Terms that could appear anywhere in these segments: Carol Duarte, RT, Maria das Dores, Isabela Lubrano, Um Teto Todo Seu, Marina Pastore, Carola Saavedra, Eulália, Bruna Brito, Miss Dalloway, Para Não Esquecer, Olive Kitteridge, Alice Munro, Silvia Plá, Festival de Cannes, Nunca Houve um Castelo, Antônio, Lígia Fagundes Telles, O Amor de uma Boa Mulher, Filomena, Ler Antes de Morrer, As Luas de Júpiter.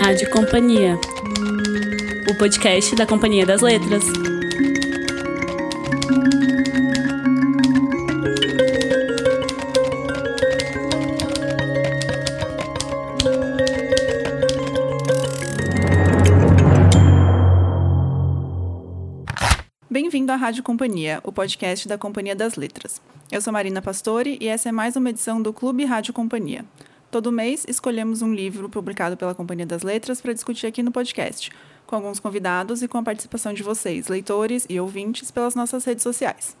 Rádio Companhia, o podcast da Companhia das Letras. Bem-vindo à Rádio Companhia, o podcast da Companhia das Letras. Eu sou Marina Pastore e essa é mais uma edição do Clube Rádio Companhia. Todo mês, escolhemos um livro publicado pela Companhia das Letras para discutir aqui no podcast, com alguns convidados e com a participação de vocês, leitores e ouvintes, pelas nossas redes sociais.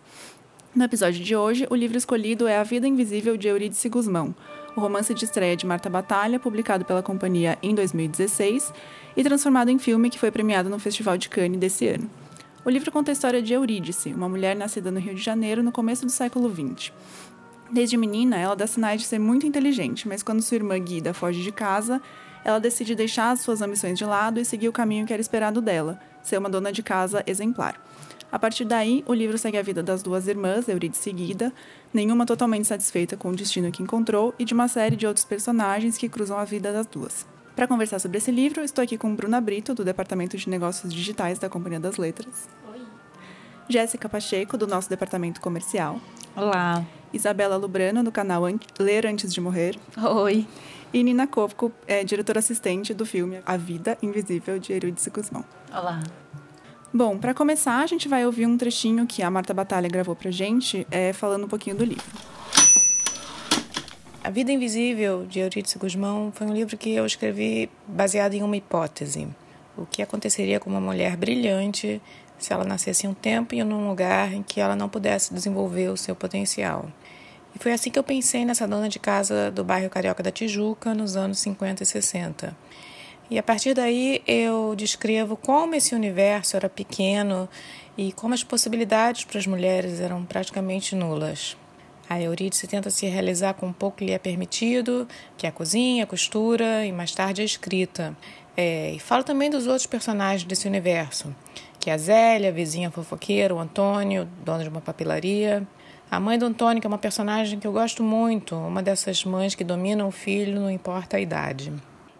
No episódio de hoje, o livro escolhido é A Vida Invisível de Eurídice Gusmão, o romance de estreia de Marta Batalha, publicado pela Companhia em 2016 e transformado em filme que foi premiado no Festival de Cannes desse ano. O livro conta a história de Eurídice, uma mulher nascida no Rio de Janeiro no começo do século XX. Desde menina, ela dá sinais de ser muito inteligente, mas quando sua irmã Guida foge de casa, ela decide deixar as suas ambições de lado e seguir o caminho que era esperado dela, ser uma dona de casa exemplar. A partir daí, o livro segue a vida das duas irmãs, Eurídice e Guida, nenhuma totalmente satisfeita com o destino que encontrou, e de uma série de outros personagens que cruzam a vida das duas. Para conversar sobre esse livro, estou aqui com Bruna Brito, do Departamento de Negócios Digitais da Companhia das Letras. Oi. Jéssica Pacheco, do nosso Departamento Comercial. Olá. Isabela Lubrano, do canal Ler Antes de Morrer. Oi. E Nina Kovko, diretora assistente do filme A Vida Invisível de Eurídice Gusmão. Olá. Bom, para começar, a gente vai ouvir um trechinho que a Marta Batalha gravou pra gente, falando um pouquinho do livro. A Vida Invisível de Eurídice Gusmão foi um livro que eu escrevi baseado em uma hipótese. O que aconteceria com uma mulher brilhante se ela nascesse em um tempo e num lugar em que ela não pudesse desenvolver o seu potencial. E foi assim que eu pensei nessa dona de casa do bairro Carioca da Tijuca, nos anos 50 e 60. E a partir daí eu descrevo como esse universo era pequeno e como as possibilidades para as mulheres eram praticamente nulas. A Eurídice tenta se realizar com o pouco que lhe é permitido, que é a cozinha, a costura e mais tarde a escrita. E falo também dos outros personagens desse universo, que é a Zélia, a vizinha fofoqueira, o Antônio, dono de uma papelaria. A mãe do Antônio, que é uma personagem que eu gosto muito, uma dessas mães que dominam o filho, não importa a idade.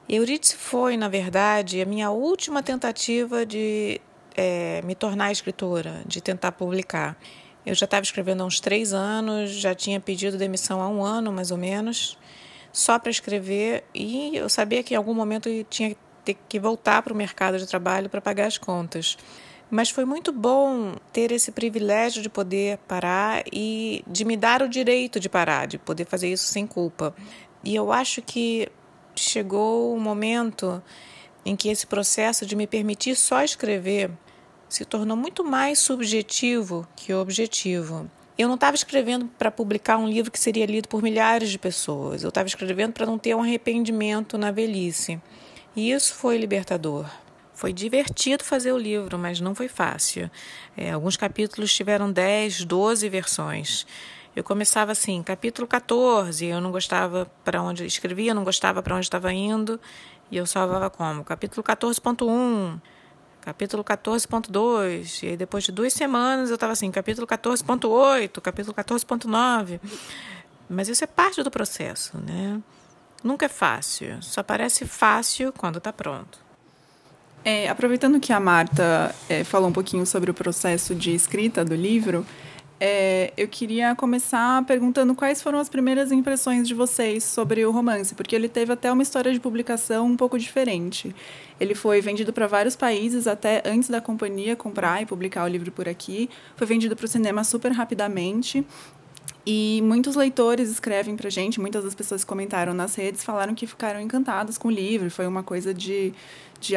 Eurídice foi, na verdade, a minha última tentativa de me tornar escritora, de tentar publicar. Eu já estava escrevendo há uns 3 anos, já tinha pedido demissão há 1 ano, mais ou menos, só para escrever, e eu sabia que em algum momento eu tinha que ter que voltar para o mercado de trabalho para pagar as contas. Mas foi muito bom ter esse privilégio de poder parar e de me dar o direito de parar, de poder fazer isso sem culpa. E eu acho que chegou o momento em que esse processo de me permitir só escrever se tornou muito mais subjetivo que objetivo. Eu não estava escrevendo para publicar um livro que seria lido por milhares de pessoas. Eu estava escrevendo para não ter um arrependimento na velhice. E isso foi libertador. Foi divertido fazer o livro, mas não foi fácil. Alguns capítulos tiveram 10, 12 versões. Eu começava assim, capítulo 14, eu não gostava para onde escrevia, não gostava para onde estava indo, e eu salvava como? Capítulo 14.1, capítulo 14.2, e aí depois de 2 semanas eu estava assim, capítulo 14.8, capítulo 14.9. Mas isso é parte do processo, né? Nunca é fácil, só parece fácil quando está pronto. Aproveitando que a Marta falou um pouquinho sobre o processo de escrita do livro, eu queria começar perguntando quais foram as primeiras impressões de vocês sobre o romance, porque ele teve até uma história de publicação um pouco diferente. Ele foi vendido para vários países até antes da companhia comprar e publicar o livro por aqui, foi vendido para o cinema super rapidamente. E muitos leitores escrevem pra gente, muitas das pessoas que comentaram nas redes falaram que ficaram encantadas com o livro, foi uma coisa de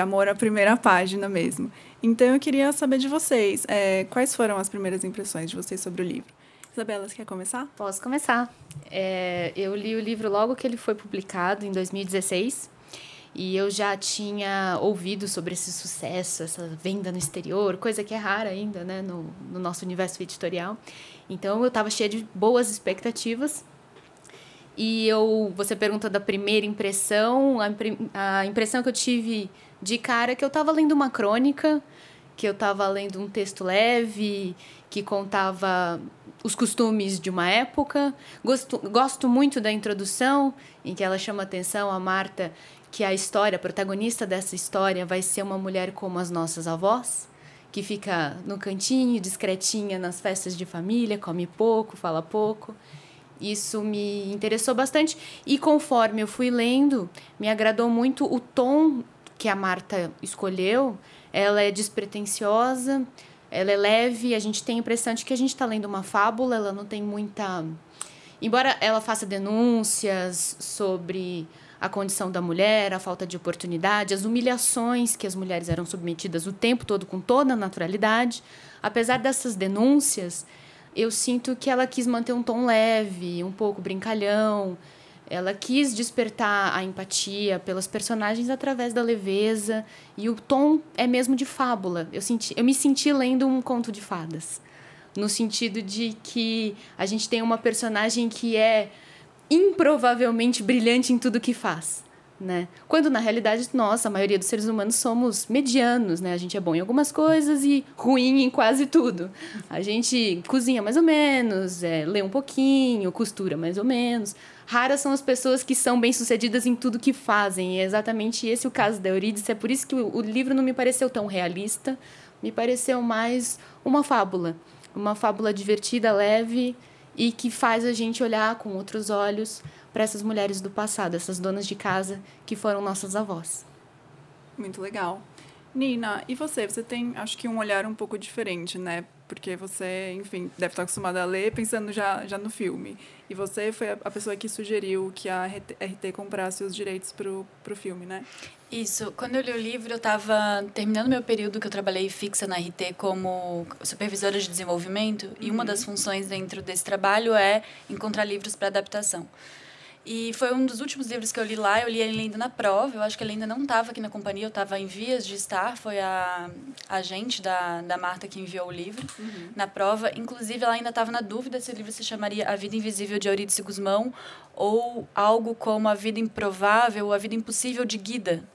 amor à primeira página mesmo. Então eu queria saber de vocês, quais foram as primeiras impressões de vocês sobre o livro? Isabela, você quer começar? Posso começar. Eu li o livro logo que ele foi publicado, em 2016, e eu já tinha ouvido sobre esse sucesso, essa venda no exterior, coisa que é rara ainda, né, no nosso universo editorial. Então, eu estava cheia de boas expectativas. E você pergunta da primeira impressão. A impressão que eu tive de cara é que eu estava lendo uma crônica, que eu estava lendo um texto leve, que contava os costumes de uma época. Gosto muito da introdução, em que ela chama atenção a Marta que a história, a protagonista dessa história vai ser uma mulher como as nossas avós, que fica no cantinho, discretinha, nas festas de família, come pouco, fala pouco. Isso me interessou bastante. E conforme eu fui lendo, me agradou muito o tom que a Marta escolheu. Ela é despretensiosa, ela é leve. A gente tem a impressão de que a gente está lendo uma fábula, ela não tem muita... Embora ela faça denúncias sobre a condição da mulher, a falta de oportunidade, as humilhações que as mulheres eram submetidas o tempo todo, com toda a naturalidade, apesar dessas denúncias, eu sinto que ela quis manter um tom leve, um pouco brincalhão. Ela quis despertar a empatia pelas personagens através da leveza. E o tom é mesmo de fábula. Eu me senti lendo um conto de fadas. No sentido de que a gente tem uma personagem que é improvavelmente brilhante em tudo que faz, né? Quando, na realidade, nós, a maioria dos seres humanos, somos medianos, né? A gente é bom em algumas coisas e ruim em quase tudo. A gente cozinha mais ou menos, lê um pouquinho, costura mais ou menos. Raras são as pessoas que são bem-sucedidas em tudo que fazem. E é exatamente esse o caso da Eurídice. É por isso que o livro não me pareceu tão realista. Me pareceu mais uma fábula. Uma fábula divertida, leve e que faz a gente olhar com outros olhos para essas mulheres do passado, essas donas de casa que foram nossas avós. Muito legal. Nina, e você? Você tem, acho que, um olhar um pouco diferente, né? Porque você, enfim, deve estar acostumada a ler pensando já no filme. E você foi a pessoa que sugeriu que a RT comprasse os direitos pro filme, né? Isso. Quando eu li o livro, eu estava terminando meu período que eu trabalhei fixa na RT como supervisora de desenvolvimento. Uhum. E uma das funções dentro desse trabalho é encontrar livros para adaptação. E foi um dos últimos livros que eu li lá, eu li ele ainda na prova, eu acho que ele ainda não estava aqui na companhia, eu estava em vias de estar, foi a agente da Marta que enviou o livro, uhum, na prova. Inclusive, ela ainda estava na dúvida se o livro se chamaria A Vida Invisível de Eurídice Gusmão ou algo como A Vida Improvável ou A Vida Impossível de Guida.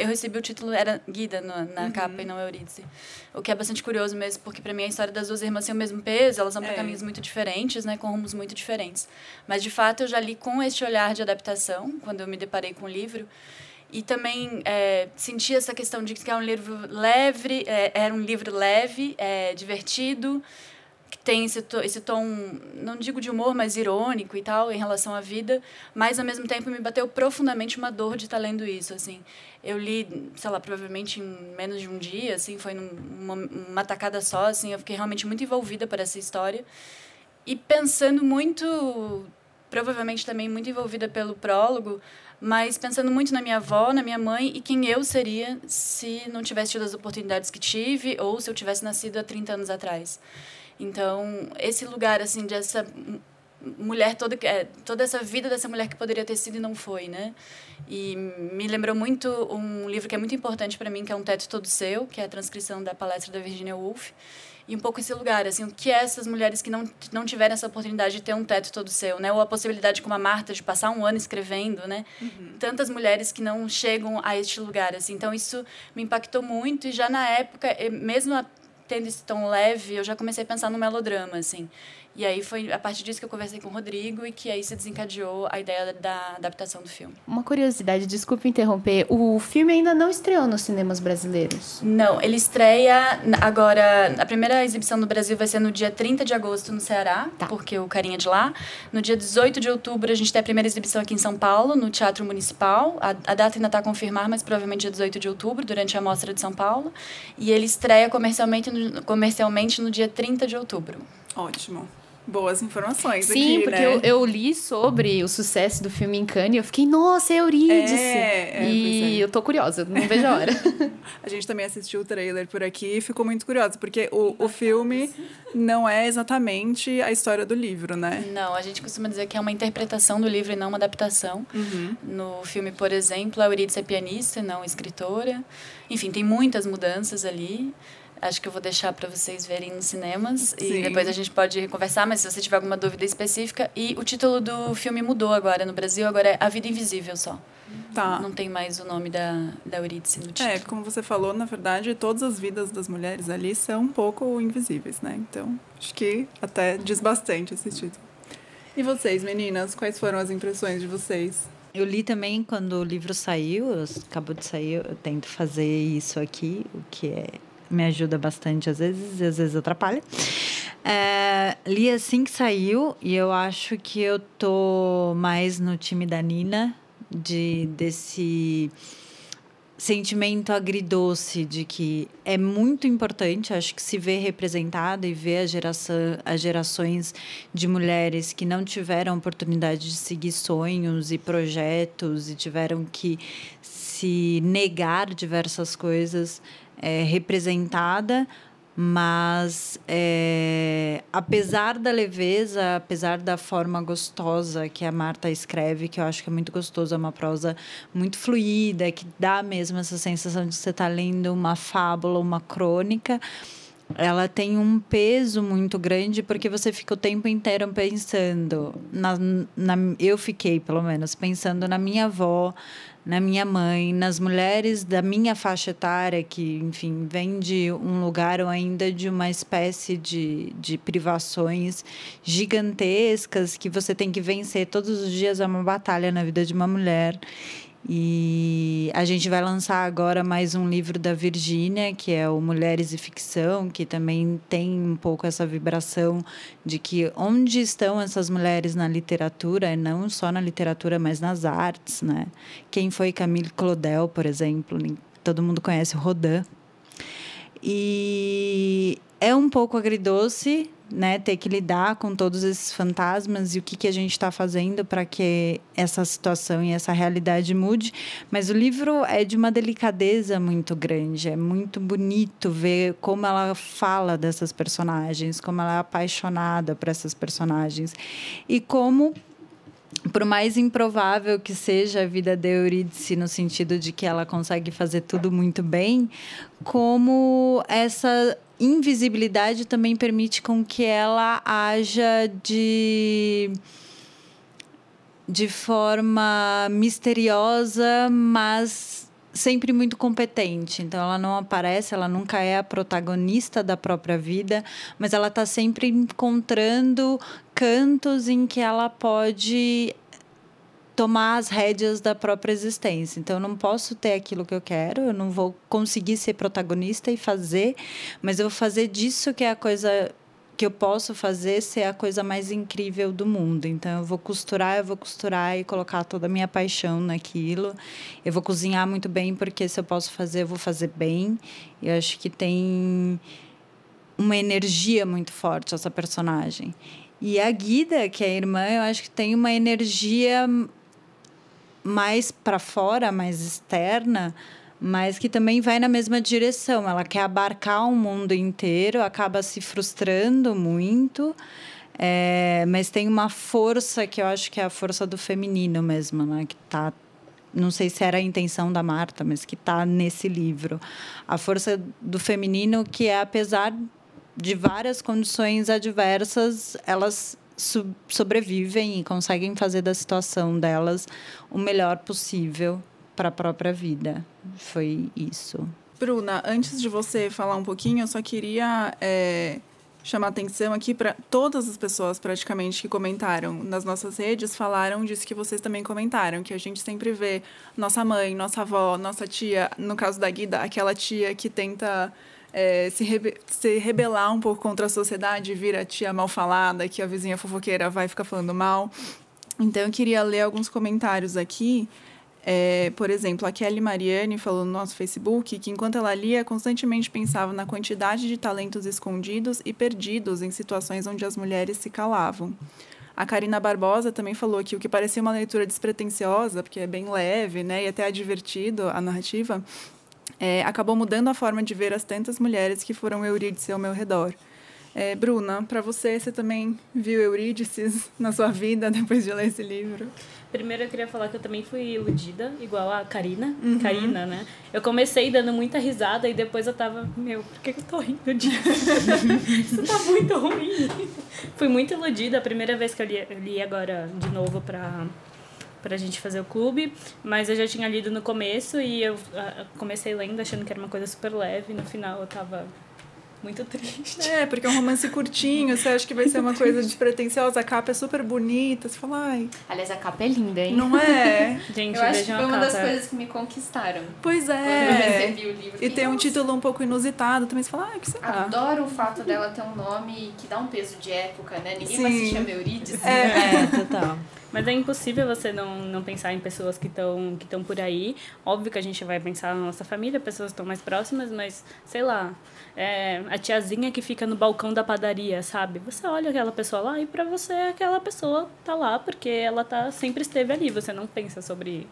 Eu recebi o título, era Guida na uhum, capa e não Eurídice. O que é bastante curioso mesmo, porque para mim a história das duas irmãs tem o mesmo peso, elas vão para caminhos muito diferentes, né, com rumos muito diferentes. Mas, de fato, eu já li com este olhar de adaptação, quando eu me deparei com o livro. E também senti essa questão de que era um livro leve, divertido, que tem esse tom, não digo de humor, mas irônico e tal, em relação à vida, mas, ao mesmo tempo, me bateu profundamente uma dor de estar lendo isso, assim. Eu li, sei lá, provavelmente em menos de um dia, assim, foi numa tacada só, assim, eu fiquei realmente muito envolvida por essa história e pensando muito, provavelmente também muito envolvida pelo prólogo, mas pensando muito na minha avó, na minha mãe e quem eu seria se não tivesse tido as oportunidades que tive ou se eu tivesse nascido há 30 anos atrás. Então, esse lugar, assim, dessa mulher, toda essa vida dessa mulher que poderia ter sido e não foi, né? E me lembrou muito um livro que é muito importante para mim, que é Um Teto Todo Seu, que é a transcrição da palestra da Virginia Woolf. E um pouco esse lugar, assim, o que é essas mulheres que não tiveram essa oportunidade de ter um teto todo seu, né? Ou a possibilidade, como a Marta, de passar um ano escrevendo, né? Uhum. Tantas mulheres que não chegam a este lugar, assim. Então, isso me impactou muito e já na época, mesmo tendo esse tom leve, eu já comecei a pensar no melodrama, assim. E aí foi a partir disso que eu conversei com o Rodrigo e que aí se desencadeou a ideia da adaptação do filme. Uma curiosidade, desculpa interromper, o filme ainda não estreou nos cinemas brasileiros? Não, ele estreia agora, a primeira exibição no Brasil vai ser no dia 30 de agosto no Ceará, tá, porque o carinha é de lá. No dia 18 de outubro a gente tem a primeira exibição aqui em São Paulo, no Teatro Municipal. A data ainda está a confirmar, mas provavelmente dia 18 de outubro, durante a Mostra de São Paulo. E ele estreia comercialmente no dia 30 de outubro. Ótimo. Boas informações. Sim, aqui, porque, né? eu li sobre o sucesso do filme em Cannes e eu fiquei, nossa, é Eurídice. Eu tô curiosa, não vejo a hora. A gente também assistiu o trailer por aqui e ficou muito curiosa, porque o filme não é exatamente a história do livro, né? Não, a gente costuma dizer que é uma interpretação do livro e não uma adaptação. Uhum. No filme, por exemplo, a Eurídice é pianista, não escritora. Enfim, tem muitas mudanças ali. Acho que eu vou deixar para vocês verem nos cinemas. Sim. E depois a gente pode conversar, mas se você tiver alguma dúvida específica. E o título do filme mudou agora no Brasil, agora é A Vida Invisível só. Tá. Não tem mais o nome da Eurídice no título. Como você falou, na verdade, todas as vidas das mulheres ali são um pouco invisíveis, né? Então, acho que até diz bastante esse título. E vocês, meninas, quais foram as impressões de vocês? Eu li também quando o livro saiu, acabou de sair, eu tento fazer isso aqui, o que me ajuda bastante às vezes, e às vezes atrapalha. Li assim que saiu, e eu acho que eu tô mais no time da Nina, desse sentimento agridoce de que é muito importante, acho que se ver representada e ver as gerações de mulheres que não tiveram oportunidade de seguir sonhos e projetos e tiveram que se negar diversas coisas representada, mas apesar da leveza, apesar da forma gostosa que a Marta escreve, que eu acho que é muito gostoso, é uma prosa muito fluida, que dá mesmo essa sensação de que você está lendo uma fábula, uma crônica, ela tem um peso muito grande, porque você fica o tempo inteiro pensando, eu fiquei, pelo menos, pensando na minha avó, na minha mãe, nas mulheres da minha faixa etária, que, enfim, vem de um lugar ou ainda de uma espécie de privações gigantescas que você tem que vencer todos os dias, é uma batalha na vida de uma mulher. E a gente vai lançar agora mais um livro da Virginia, que é o Mulheres e Ficção, que também tem um pouco essa vibração de que onde estão essas mulheres na literatura, e não só na literatura, mas nas artes, né? Quem foi Camille Claudel, por exemplo? Todo mundo conhece o Rodin. E é um pouco agridoce, né, ter que lidar com todos esses fantasmas e o que a gente está fazendo para que essa situação e essa realidade mude. Mas o livro é de uma delicadeza muito grande, é muito bonito ver como ela fala dessas personagens, como ela é apaixonada por essas personagens e como, por mais improvável que seja a vida de Eurídice, no sentido de que ela consegue fazer tudo muito bem, como essa invisibilidade também permite com que ela haja de forma misteriosa, mas sempre muito competente. Então, ela não aparece, ela nunca é a protagonista da própria vida, mas ela está sempre encontrando cantos em que ela pode tomar as rédeas da própria existência. Então, eu não posso ter aquilo que eu quero, eu não vou conseguir ser protagonista e fazer, mas eu vou fazer disso que é a coisa que eu posso fazer ser a coisa mais incrível do mundo. Então, eu vou costurar e colocar toda a minha paixão naquilo. Eu vou cozinhar muito bem, porque se eu posso fazer, eu vou fazer bem. Eu acho que tem uma energia muito forte essa personagem. E a Guida, que é a irmã, eu acho que tem uma energia mais para fora, mais externa, mas que também vai na mesma direção. Ela quer abarcar o mundo inteiro, acaba se frustrando muito, mas tem uma força que eu acho que é a força do feminino mesmo, né? Que tá, não sei se era a intenção da Marta, mas que está nesse livro. A força do feminino que é, apesar de várias condições adversas, elas sobrevivem e conseguem fazer da situação delas o melhor possível para a própria vida. Foi isso. Bruna, antes de você falar um pouquinho, eu só queria chamar atenção aqui para todas as pessoas praticamente que comentaram nas nossas redes, falaram disso que vocês também comentaram, que a gente sempre vê nossa mãe, nossa avó, nossa tia, no caso da Guida, aquela tia que tenta se rebelar um pouco contra a sociedade, vira a tia mal falada, que a vizinha fofoqueira vai ficar falando mal. Então, eu queria ler alguns comentários aqui. Por exemplo, a Kelly Mariani falou no nosso Facebook que, enquanto ela lia, constantemente pensava na quantidade de talentos escondidos e perdidos em situações onde as mulheres se calavam. A Karina Barbosa também falou que o que parecia uma leitura despretensiosa, porque é bem leve, né, e até é divertido a narrativa, acabou mudando a forma de ver as tantas mulheres que foram Eurídice ao meu redor. Bruna, para você também viu Eurídices na sua vida depois de ler esse livro? Primeiro, eu queria falar que eu também fui iludida, igual a Karina. Uhum. Karina, né? Eu comecei dando muita risada e depois eu tava... Meu, por que eu tô rindo disso? Isso tá muito ruim. Fui muito iludida. A primeira vez que eu li agora de novo pra gente fazer o clube, mas eu já tinha lido no começo e eu comecei lendo achando que era uma coisa super leve. No final, eu tava muito triste. É, porque é um romance curtinho, você acha que vai ser uma coisa despretensiosa, a capa é super bonita, você fala, ai... Aliás, a capa é linda, hein? Não é? Gente, eu acho que foi uma das coisas que me conquistaram. Pois é. Quando eu recebi o livro. E tem um título um pouco inusitado também, você fala, ai, que será? Adoro o fato dela ter um nome que dá um peso de época, né? Ninguém mais se chama Eurídice. É, total. Mas é impossível você não pensar em pessoas que estão por aí. Óbvio que a gente vai pensar na nossa família, pessoas que estão mais próximas, mas, sei lá, a tiazinha que fica no balcão da padaria, sabe? Você olha aquela pessoa lá e pra você aquela pessoa tá lá porque ela sempre esteve ali. Você não pensa sobre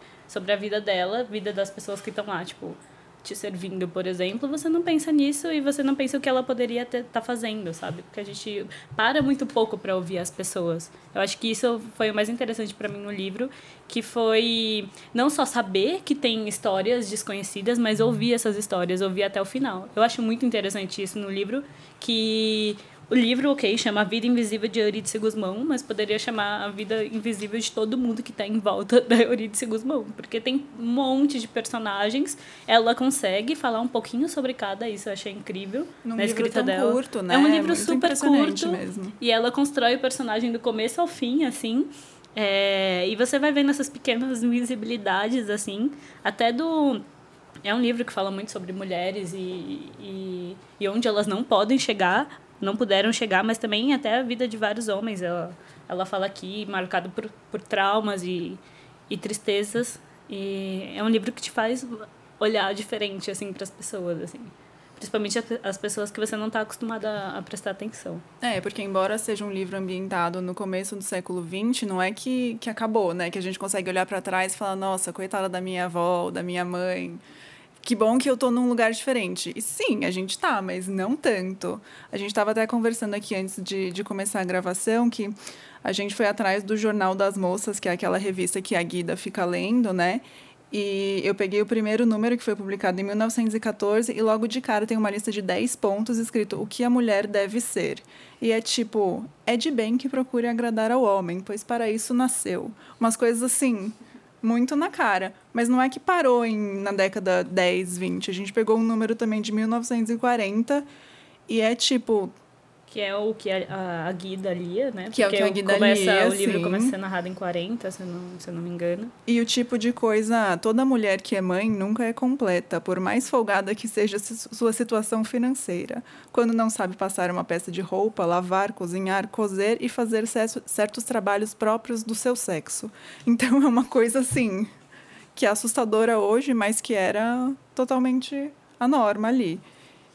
a vida dela, a vida das pessoas que estão lá, tipo, te servindo, por exemplo, você não pensa nisso e você não pensa o que ela poderia tá fazendo, sabe? Porque a gente para muito pouco para ouvir as pessoas. Eu acho que isso foi o mais interessante para mim no livro, que foi não só saber que tem histórias desconhecidas, mas ouvir essas histórias, ouvir até o final. Eu acho muito interessante isso no livro, que o livro, chama A Vida Invisível de Eurídice Gusmão, mas poderia chamar A Vida Invisível de todo mundo que está em volta da Eurídice Gusmão, porque tem um monte de personagens, ela consegue falar um pouquinho sobre cada, isso eu achei incrível na escrita dela. É um livro curto, né? É um livro super curto mesmo. E ela constrói o personagem do começo ao fim, assim. E você vai vendo essas pequenas invisibilidades, assim, até do... É um livro que fala muito sobre mulheres e onde elas não podem chegar... Não puderam chegar, mas também até a vida de vários homens. Ela fala aqui, marcado por traumas e tristezas. E é um livro que te faz olhar diferente, assim, para as pessoas, assim. Principalmente as pessoas que você não está acostumada a prestar atenção. É, porque embora seja um livro ambientado no começo do século XX, não é que acabou, né? Que a gente consegue olhar para trás e falar, nossa, coitada da minha avó, da minha mãe... Que bom que eu tô num lugar diferente. E sim, a gente tá, mas não tanto. A gente tava até conversando aqui antes de começar a gravação que a gente foi atrás do Jornal das Moças, que é aquela revista que a Guida fica lendo, né? E eu peguei o primeiro número, que foi publicado em 1914, e logo de cara tem uma lista de 10 pontos escrito O que a mulher deve ser. E é tipo, é de bem que procure agradar ao homem, pois para isso nasceu. Umas coisas assim... muito na cara, mas não é que parou na década 10, 20, a gente pegou um número também de 1940 e é tipo... Que é o que a Guida lia, né? Que é o que a Guida lia, o livro começa a ser narrado em 40, se eu não me engano. E o tipo de coisa, toda mulher que é mãe nunca é completa, por mais folgada que seja sua situação financeira. Quando não sabe passar uma peça de roupa, lavar, cozinhar, coser e fazer certos trabalhos próprios do seu sexo. Então é uma coisa assim, que é assustadora hoje, mas que era totalmente a norma ali.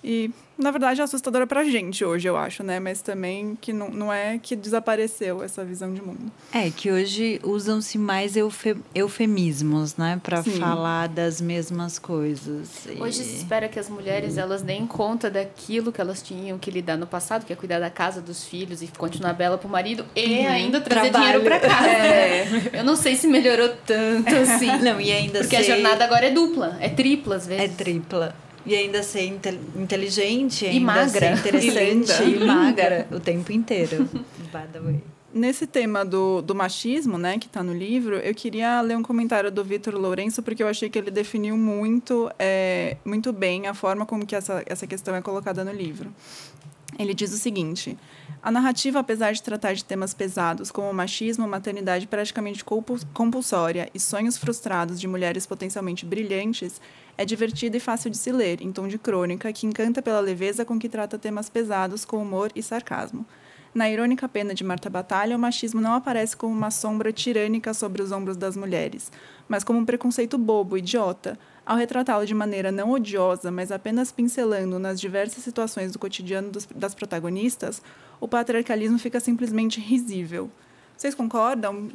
E, na verdade, é assustadora pra gente hoje, eu acho, né? Mas também que não é que desapareceu essa visão de mundo. É, que hoje usam-se mais eufemismos, né? Pra Sim. falar das mesmas coisas. Hoje se espera que as mulheres, elas deem conta daquilo que elas tinham que lidar no passado, que é cuidar da casa, dos filhos e continuar bela pro marido e ainda trazer dinheiro pra casa. Eu não sei se melhorou tanto, assim. Não, e ainda porque a jornada agora é dupla, é tripla às vezes. É tripla. E ainda ser inteligente, ainda e magra. Ser interessante e magra o tempo inteiro. By the way. Nesse tema do machismo, né, que está no livro, eu queria ler um comentário do Vitor Lourenço, porque eu achei que ele definiu muito bem a forma como que essa questão é colocada no livro. Ele diz o seguinte... A narrativa, apesar de tratar de temas pesados, como machismo, maternidade praticamente compulsória e sonhos frustrados de mulheres potencialmente brilhantes, é divertida e fácil de se ler, em tom de crônica, que encanta pela leveza com que trata temas pesados, com humor e sarcasmo. Na irônica pena de Marta Batalha, o machismo não aparece como uma sombra tirânica sobre os ombros das mulheres, mas como um preconceito bobo, idiota, ao retratá-lo de maneira não odiosa, mas apenas pincelando nas diversas situações do cotidiano das protagonistas, o patriarcalismo fica simplesmente risível. Vocês concordam?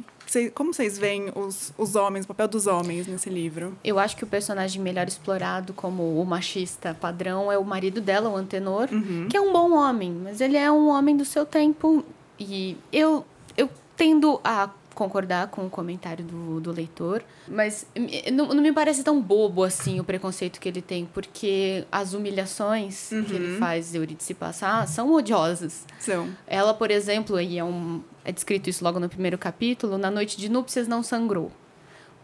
Como vocês veem os homens, o papel dos homens nesse livro? Eu acho que o personagem melhor explorado como o machista padrão é o marido dela, o Antenor, que é um bom homem, mas ele é um homem do seu tempo. E eu tendo a concordar com o comentário do leitor, mas não me parece tão bobo assim o preconceito que ele tem, porque as humilhações que ele faz Eurídice passar são odiosas. São. Ela, por exemplo, e é descrito isso logo no primeiro capítulo, na noite de núpcias não sangrou.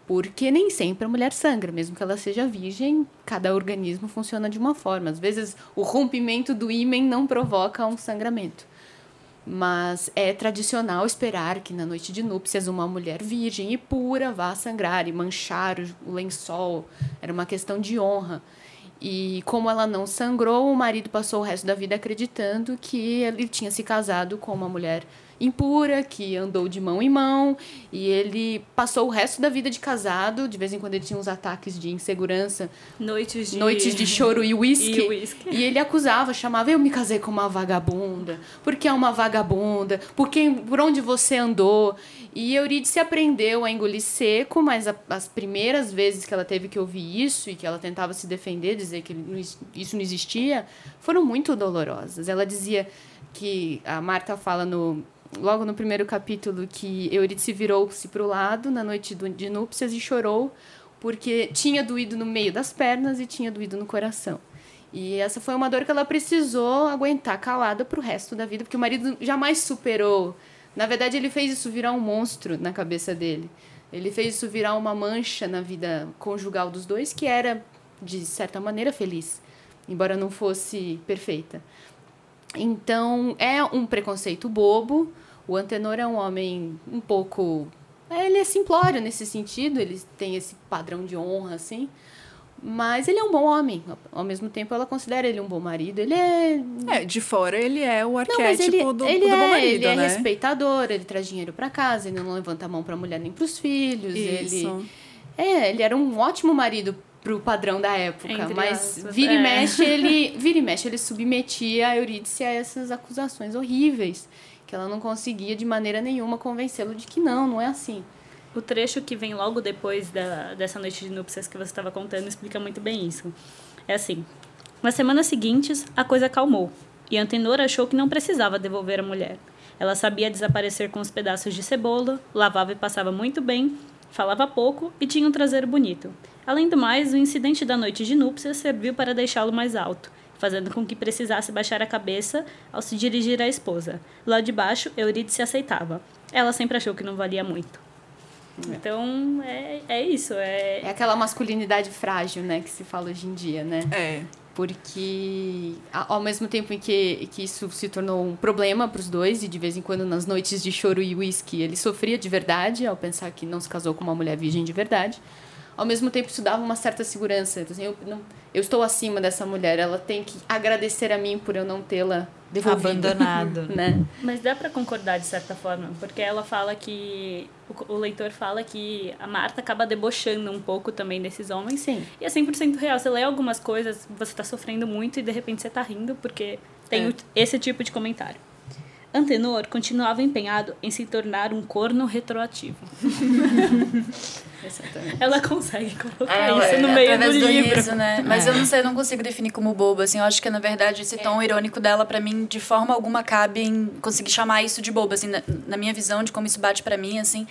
Porque nem sempre a mulher sangra, mesmo que ela seja virgem, cada organismo funciona de uma forma. Às vezes o rompimento do ímen não provoca um sangramento. Mas é tradicional esperar que na noite de núpcias uma mulher virgem e pura vá sangrar e manchar o lençol. Era uma questão de honra. E como ela não sangrou, o marido passou o resto da vida acreditando que ele tinha se casado com uma mulher impura, que andou de mão em mão, e ele passou o resto da vida de casado. De vez em quando ele tinha uns ataques de insegurança, noites de choro e uísque, e ele acusava, chamava, eu me casei com uma vagabunda, porque é uma vagabunda, porque, por onde você andou. E Eurídice aprendeu a engolir seco, mas as primeiras vezes que ela teve que ouvir isso, e que ela tentava se defender, dizer que isso não existia, foram muito dolorosas. Ela dizia que, a Marta fala logo no primeiro capítulo, que Eurídice virou-se para o lado na noite de núpcias e chorou porque tinha doído no meio das pernas e tinha doído no coração. E essa foi uma dor que ela precisou aguentar calada para o resto da vida, porque o marido jamais superou. Na verdade, ele fez isso virar um monstro na cabeça dele. Ele fez isso virar uma mancha na vida conjugal dos dois, que era, de certa maneira, feliz, embora não fosse perfeita. Então, é um preconceito bobo. O Antenor é um homem um pouco... Ele é simplório nesse sentido, ele tem esse padrão de honra, assim. Mas ele é um bom homem. Ao mesmo tempo, ela considera ele um bom marido. Ele é... de fora, ele é o arquétipo do bom marido, ele né? Ele é respeitador, ele traz dinheiro pra casa, ele não levanta a mão pra mulher nem pros filhos. Isso. Ele era um ótimo marido pro padrão da época, mas vira e mexe ele submetia a Eurídice a essas acusações horríveis, que ela não conseguia de maneira nenhuma convencê-lo de que não é assim. O trecho que vem logo depois dessa noite de núpcias que você estava contando explica muito bem isso. É assim: nas semanas seguintes, a coisa acalmou, e Antenor achou que não precisava devolver a mulher. Ela sabia desaparecer com os pedaços de cebola, lavava e passava muito bem, falava pouco e tinha um traseiro bonito. Além do mais, o incidente da noite de núpcias serviu para deixá-lo mais alto, fazendo com que precisasse baixar a cabeça ao se dirigir à esposa. Lá de baixo, Eurídice aceitava. Ela sempre achou que não valia muito. Então, é isso. É aquela masculinidade frágil, né, que se fala hoje em dia, né? É. Porque, ao mesmo tempo em que isso se tornou um problema para os dois, e de vez em quando, nas noites de choro e uísque, ele sofria de verdade ao pensar que não se casou com uma mulher virgem de verdade. Ao mesmo tempo, isso dava uma certa segurança. Assim, eu estou acima dessa mulher, ela tem que agradecer a mim por eu não tê-la devolvido. Abandonado. Né? Mas dá para concordar, de certa forma, porque ela fala que... O leitor fala que a Marta acaba debochando um pouco também desses homens. Sim. E é 100% real. Você lê algumas coisas, você está sofrendo muito e, de repente, você está rindo porque tem esse tipo de comentário. Antenor continuava empenhado em se tornar um corno retroativo. Ela consegue colocar isso no meio do livro. Riso, né? Mas eu não sei, eu não consigo definir como bobo. Assim, eu acho que, na verdade, esse tom irônico dela, pra mim, de forma alguma, cabe em conseguir chamar isso de bobo. Assim, na minha visão de como isso bate pra mim, assim...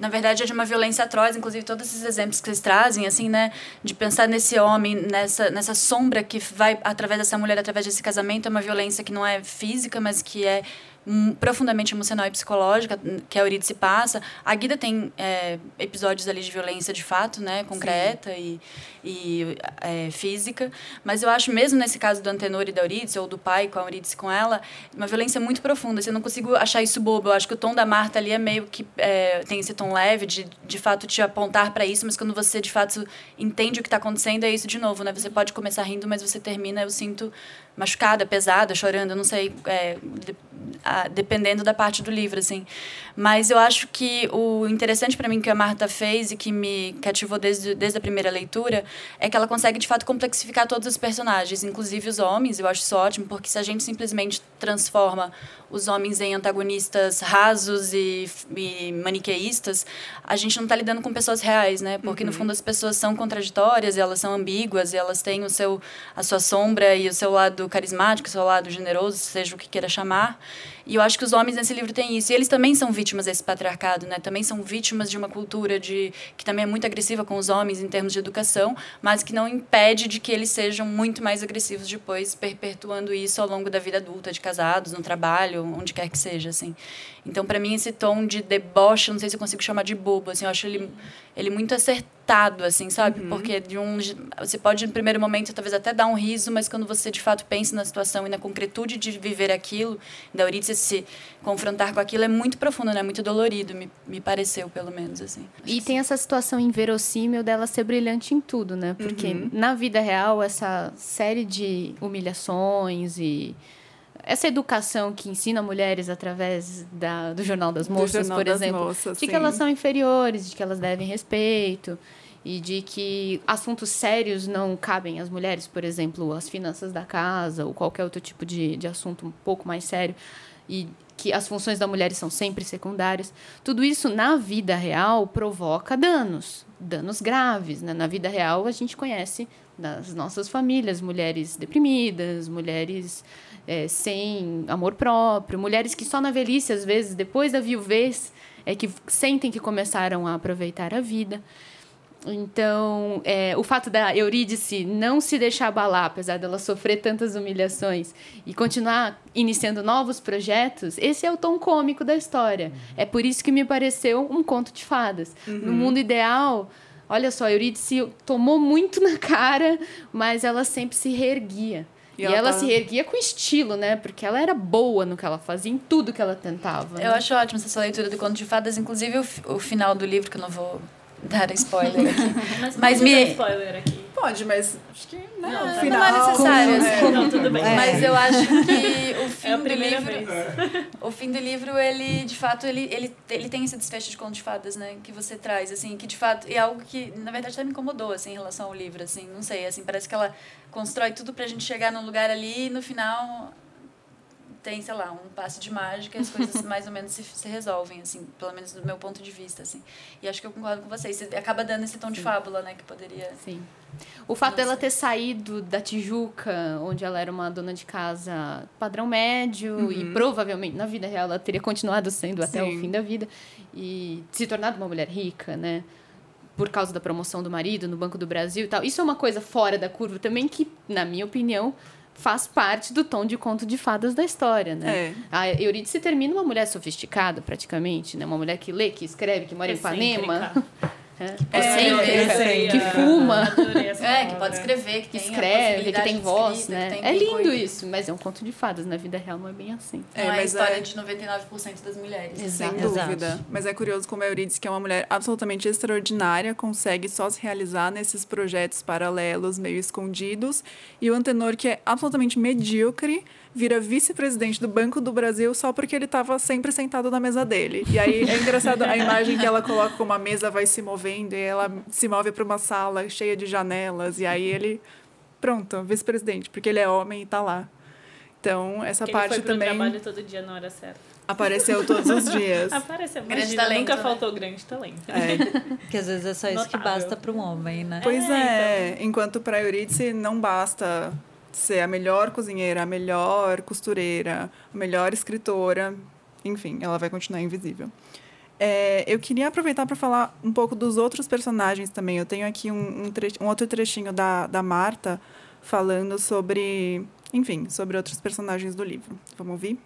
na verdade, é de uma violência atroz. Inclusive, todos esses exemplos que vocês trazem, assim, né, de pensar nesse homem, nessa sombra que vai através dessa mulher, através desse casamento, é uma violência que não é física, mas que é profundamente emocional e psicológica, que a Eurídice passa. A Guida tem episódios ali de violência de fato, né, concreta. Sim. e física, mas eu acho, mesmo nesse caso do Antenor e da Eurídice, ou do pai com a Eurídice, com ela, uma violência muito profunda, assim. Eu não consigo achar isso bobo. Eu acho que o tom da Marta ali é meio que tem esse tom leve de fato te apontar para isso, mas quando você de fato entende o que está acontecendo, é isso de novo, né? Você pode começar rindo, mas você termina, eu sinto, machucada, pesada, chorando, eu não sei, dependendo da parte do livro, assim. Mas eu acho que o interessante para mim que a Marta fez e que me cativou desde a primeira leitura é que ela consegue, de fato, complexificar todos os personagens, inclusive os homens. Eu acho isso ótimo, porque se a gente simplesmente transforma os homens em antagonistas rasos e maniqueístas, a gente não está lidando com pessoas reais, né? Porque, no fundo, as pessoas são contraditórias, e elas são ambíguas, e elas têm a sua sombra e o seu lado carismático, o seu lado generoso, seja o que queira chamar. E eu acho que os homens nesse livro têm isso. E eles também são vítimas desse patriarcado, né? Também são vítimas de uma cultura que também é muito agressiva com os homens em termos de educação, mas que não impede de que eles sejam muito mais agressivos depois, perpetuando isso ao longo da vida adulta, de casados, no trabalho, onde quer que seja, assim. Então, para mim, esse tom de deboche, não sei se eu consigo chamar de bobo, assim, eu acho ele muito acertado, assim, sabe? Uhum. Porque você pode, no primeiro momento, talvez até dar um riso, mas quando você, de fato, pensa na situação e na concretude de viver aquilo, da Eurídice se confrontar com aquilo, é muito profundo, né? Muito dolorido, me pareceu, pelo menos, assim. E tem essa situação inverossímil dela ser brilhante em tudo, né? Porque, na vida real, essa série de humilhações e... Essa educação que ensina mulheres através do Jornal das Moças, por exemplo, de que elas são inferiores, de que elas devem respeito e de que assuntos sérios não cabem às mulheres, por exemplo, as finanças da casa ou qualquer outro tipo de assunto um pouco mais sério, e que as funções da mulher são sempre secundárias. Tudo isso, na vida real, provoca danos graves, né? Na vida real, a gente conhece nas nossas famílias mulheres deprimidas, mulheres... sem amor próprio, mulheres que só na velhice, às vezes, depois da viuvez, é que sentem que começaram a aproveitar a vida. Então, o fato da Eurídice não se deixar abalar, apesar dela sofrer tantas humilhações, e continuar iniciando novos projetos, esse é o tom cômico da história. É por isso que me pareceu um conto de fadas. Uhum. No mundo ideal... Olha só, a Eurídice tomou muito na cara, mas ela sempre se reerguia. E ela se reerguia com estilo, né? Porque ela era boa no que ela fazia, em tudo que ela tentava. Eu acho ótima essa leitura do Conto de Fadas. Inclusive, o final do livro, que eu não vou dar spoiler aqui. Mas me... dar spoiler aqui. Pode, mas acho que não. Não, tá final, não é necessário. Assim. Não, tudo bem. Mas eu acho que o fim do livro... O fim do livro, ele, de fato, ele tem esse desfecho de Conto de Fadas, né? Que você traz, assim, que de fato... É algo que, na verdade, até me incomodou, assim, em relação ao livro, assim. Não sei, assim, parece que ela... constrói tudo pra gente chegar num lugar ali e no final tem, sei lá, um passe de mágica e as coisas mais ou menos se resolvem, assim, pelo menos do meu ponto de vista, assim. E acho que eu concordo com vocês. Você acaba dando esse tom de fábula, né, que poderia... Sim. O fato dela ter saído da Tijuca, onde ela era uma dona de casa padrão médio, e provavelmente, na vida real, ela teria continuado sendo até o fim da vida, e se tornado uma mulher rica, né? Por causa da promoção do marido no Banco do Brasil e tal. Isso é uma coisa fora da curva também que, na minha opinião, faz parte do tom de conto de fadas da história, né? É. A Eurídice termina uma mulher sofisticada, praticamente, né? Uma mulher que lê, que escreve, que mora em Ipanema. Que fuma. Que pode escrever, que escreve, que tem voz, escrita, né? É lindo isso, mas é um conto de fadas. Na vida real não é bem assim. Não é a história de 99% das mulheres. Sem dúvida. Mas é curioso como a Eurídice, que é uma mulher absolutamente extraordinária, consegue só se realizar nesses projetos paralelos, meio escondidos. E o Antenor, que é absolutamente medíocre, vira vice-presidente do Banco do Brasil só porque ele estava sempre sentado na mesa dele. E aí é engraçado a imagem que ela coloca, como a mesa vai se movendo e ela se move para uma sala cheia de janelas. E aí ele, pronto, vice-presidente, porque ele é homem e está lá. Então, essa porque parte ele foi também... trabalho todo dia na hora certa. Apareceu todos os dias. Apareceu, imagina, nunca faltou grande talento. É. Porque às vezes é só isso que basta para um homem, né? Pois é. Então... Enquanto para a Eurídice não basta... ser a melhor cozinheira, a melhor costureira, a melhor escritora, enfim, ela vai continuar invisível. Eu queria aproveitar para falar um pouco dos outros personagens também. Eu tenho aqui um outro trechinho da Marta falando sobre, enfim, sobre outros personagens do livro. Vamos ouvir?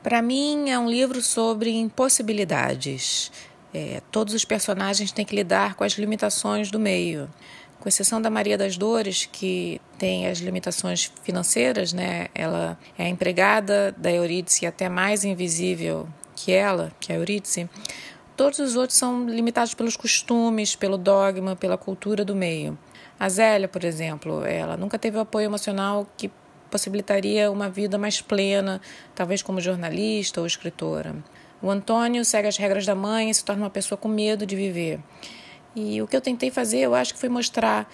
Para mim, é um livro sobre impossibilidades. Todos os personagens têm que lidar com as limitações do meio. Com exceção da Maria das Dores, que tem as limitações financeiras, né? Ela é a empregada da Eurídice, até mais invisível que ela, que é a Eurídice. Todos os outros são limitados pelos costumes, pelo dogma, pela cultura do meio. A Zélia, por exemplo, ela nunca teve o apoio emocional que possibilitaria uma vida mais plena, talvez como jornalista ou escritora. O Antônio segue as regras da mãe e se torna uma pessoa com medo de viver. E o que eu tentei fazer, eu acho que foi mostrar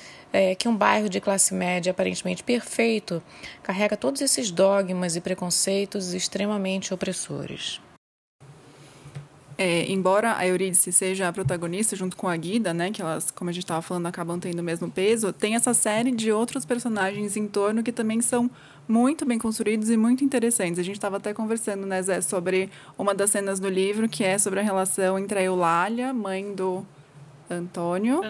que um bairro de classe média aparentemente perfeito carrega todos esses dogmas e preconceitos extremamente opressores. Embora a Eurídice seja a protagonista, junto com a Guida, né, que elas, como a gente estava falando, acabam tendo o mesmo peso, tem essa série de outros personagens em torno que também são muito bem construídos e muito interessantes. A gente estava até conversando, né, Zé, sobre uma das cenas do livro, que é sobre a relação entre a Eulália, mãe do Antônio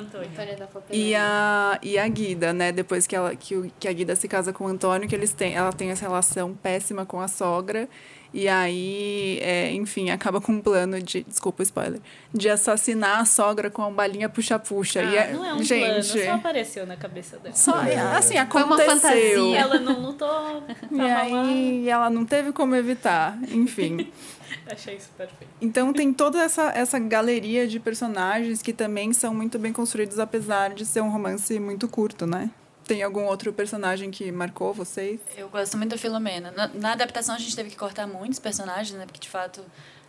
e a Guida, né? Depois que a Guida se casa com o Antônio, que ela tem essa relação péssima com a sogra. E aí, acaba com um plano de... Desculpa o spoiler. De assassinar a sogra com uma balinha puxa-puxa. Não é um plano, só apareceu na cabeça dela. Assim, aconteceu. Foi uma fantasia. Ela não lutou. E aí, ela não teve como evitar. Enfim. Achei isso perfeito. Então, tem toda essa galeria de personagens que também são muito bem construídos, apesar de ser um romance muito curto, né? Tem algum outro personagem que marcou vocês? Eu gosto muito da Filomena. Na adaptação, a gente teve que cortar muitos personagens, né? Porque, de fato,